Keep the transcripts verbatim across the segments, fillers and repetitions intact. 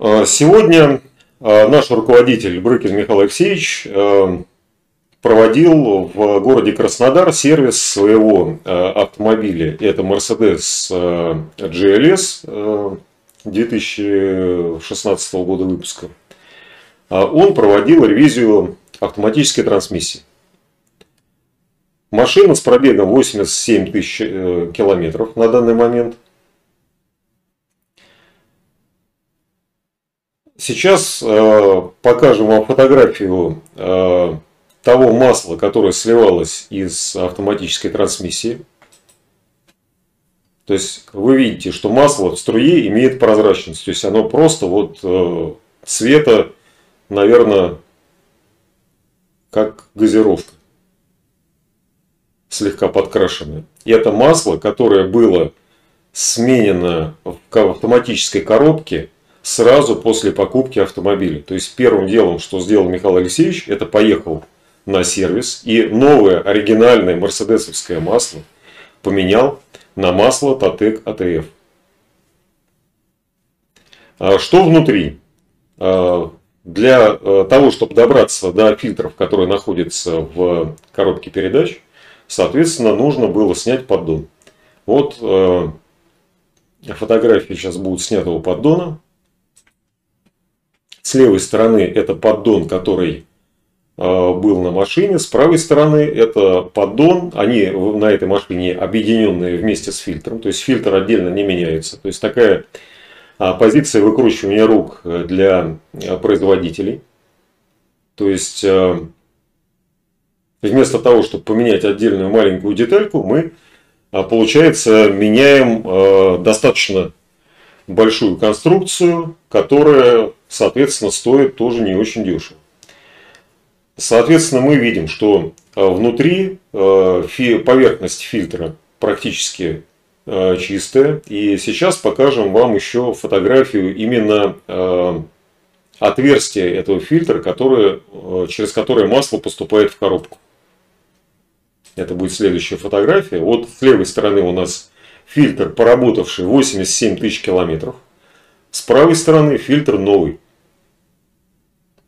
Сегодня наш руководитель Брыкин Михаил Алексеевич проводил в городе Краснодар сервис своего автомобиля. Это Mercedes джи эл эс две тысячи шестнадцатого года выпуска. Он проводил ревизию автоматической трансмиссии. Машина с пробегом восемьдесят семь тысяч километров на данный момент. Сейчас э, покажем вам фотографию э, того масла, которое сливалось из автоматической трансмиссии. То есть вы видите, что масло в струе имеет прозрачность. То есть оно просто вот э, цвета, наверное, как газировка. Слегка подкрашенная. И это масло, которое было сменено в автоматической коробке сразу после покупки автомобиля. То есть первым делом, что сделал Михаил Алексеевич, это поехал на сервис и новое оригинальное мерседесовское масло поменял на масло TOTEK эй ти эф. Что внутри? Для того, чтобы добраться до фильтров, которые находятся в коробке передач, соответственно, нужно было снять поддон. Вот фотографии сейчас будут снятого поддона. С левой стороны это поддон, который был на машине. С правой стороны это поддон. Они на этой машине объединенные вместе с фильтром. То есть фильтр отдельно не меняется. То есть такая позиция выкручивания рук для производителей. То есть вместо того, чтобы поменять отдельную маленькую детальку, мы, получается, меняем достаточно большую конструкцию, которая, соответственно, стоит тоже не очень дешево. Соответственно, мы видим, что внутри поверхность фильтра практически чистая. И сейчас покажем вам еще фотографию именно отверстия этого фильтра, которое, через которое масло поступает в коробку. Это будет следующая фотография. Вот с левой стороны у нас фильтр, поработавший восемьдесят семь тысяч километров. С правой стороны фильтр новый.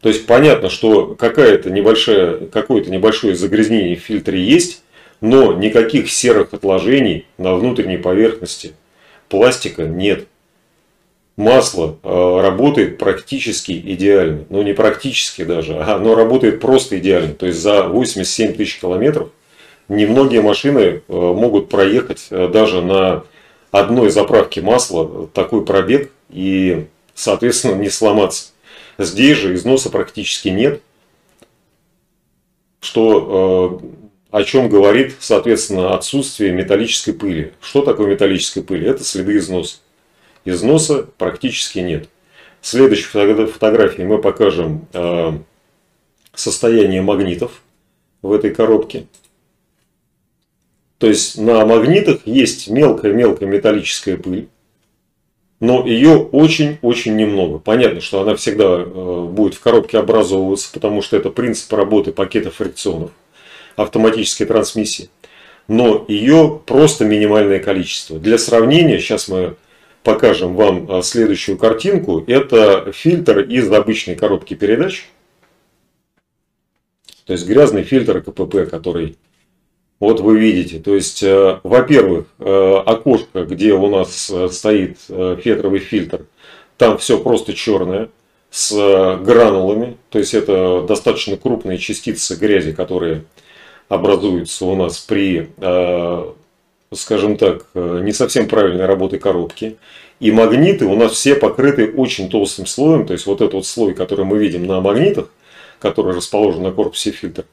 То есть понятно, что какое-то небольшое, какое-то небольшое загрязнение в фильтре есть, но никаких серых отложений на внутренней поверхности пластика нет. Масло работает практически идеально. Ну не практически даже, а оно работает просто идеально. То есть за восемьдесят семь тысяч километров немногие машины могут проехать даже на одной заправке масла такой пробег и, соответственно, не сломаться. Здесь же износа практически нет, что, о чем говорит, соответственно, отсутствие металлической пыли. Что такое металлическая пыль? Это следы износа. Износа практически нет. В следующей фотографии мы покажем состояние магнитов в этой коробке. То есть на магнитах есть мелкая-мелкая металлическая пыль, но ее очень-очень немного. Понятно, что она всегда будет в коробке образовываться, потому что это принцип работы пакета фрикционов автоматической трансмиссии. Но ее просто минимальное количество. Для сравнения, сейчас мы покажем вам следующую картинку. Это фильтр из обычной коробки передач. То есть грязный фильтр КПП, который... Вот вы видите, то есть, во-первых, окошко, где у нас стоит фетровый фильтр, там все просто черное, с гранулами. То есть это достаточно крупные частицы грязи, которые образуются у нас при, скажем так, не совсем правильной работе коробки. И магниты у нас все покрыты очень толстым слоем. То есть вот этот вот слой, который мы видим на магнитах, который расположен на корпусе фильтра,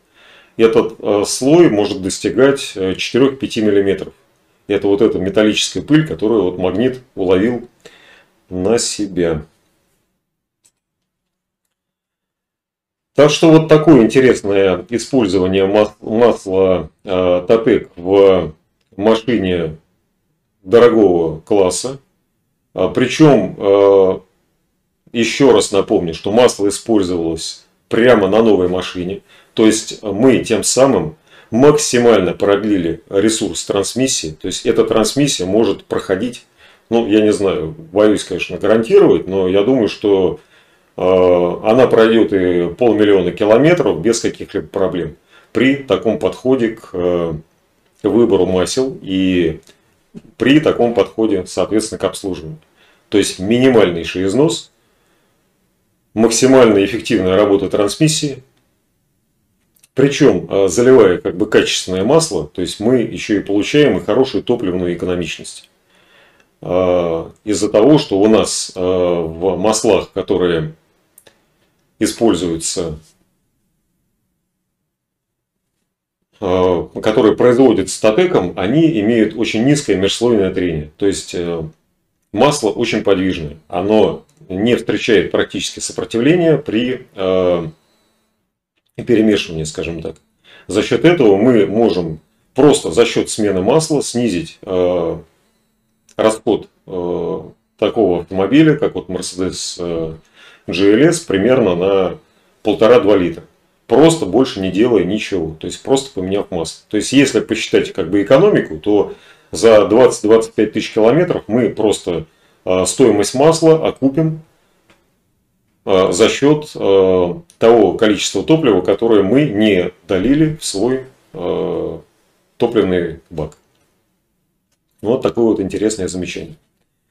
этот слой может достигать четырёх-пяти миллиметров. Это вот эта металлическая пыль, которую вот магнит уловил на себя. Так что вот такое интересное использование масла TOTEK в машине дорогого класса. Причем, еще раз напомню, что масло использовалось прямо на новой машине. То есть мы тем самым максимально продлили ресурс трансмиссии. То есть эта трансмиссия может проходить ну, я не знаю, боюсь, конечно, гарантировать, но я думаю, что э, она пройдет и полмиллиона километров без каких-либо проблем при таком подходе к э, выбору масел и при таком подходе, соответственно, к обслуживанию. То есть минимальнейший износ, максимально эффективная работа трансмиссии. Причем, заливая как бы качественное масло, то есть мы еще и получаем и хорошую топливную экономичность. Из-за того, что у нас в маслах, которые используются, которые производятся тотеком, они имеют очень низкое межслойное трение. То есть масло очень подвижное. Оно не встречает практически сопротивления при перемешивании, скажем так. За счет этого мы можем просто за счет смены масла снизить расход такого автомобиля, как вот Mercedes джи эл эс, примерно на полтора-два литра. Просто больше не делая ничего. То есть просто поменяв масло. То есть если посчитать как бы экономику, то за двадцать-двадцать пять тысяч километров мы просто стоимость масла окупим за счет того количества топлива, которое мы не долили в свой топливный бак. Вот такое вот интересное замечание.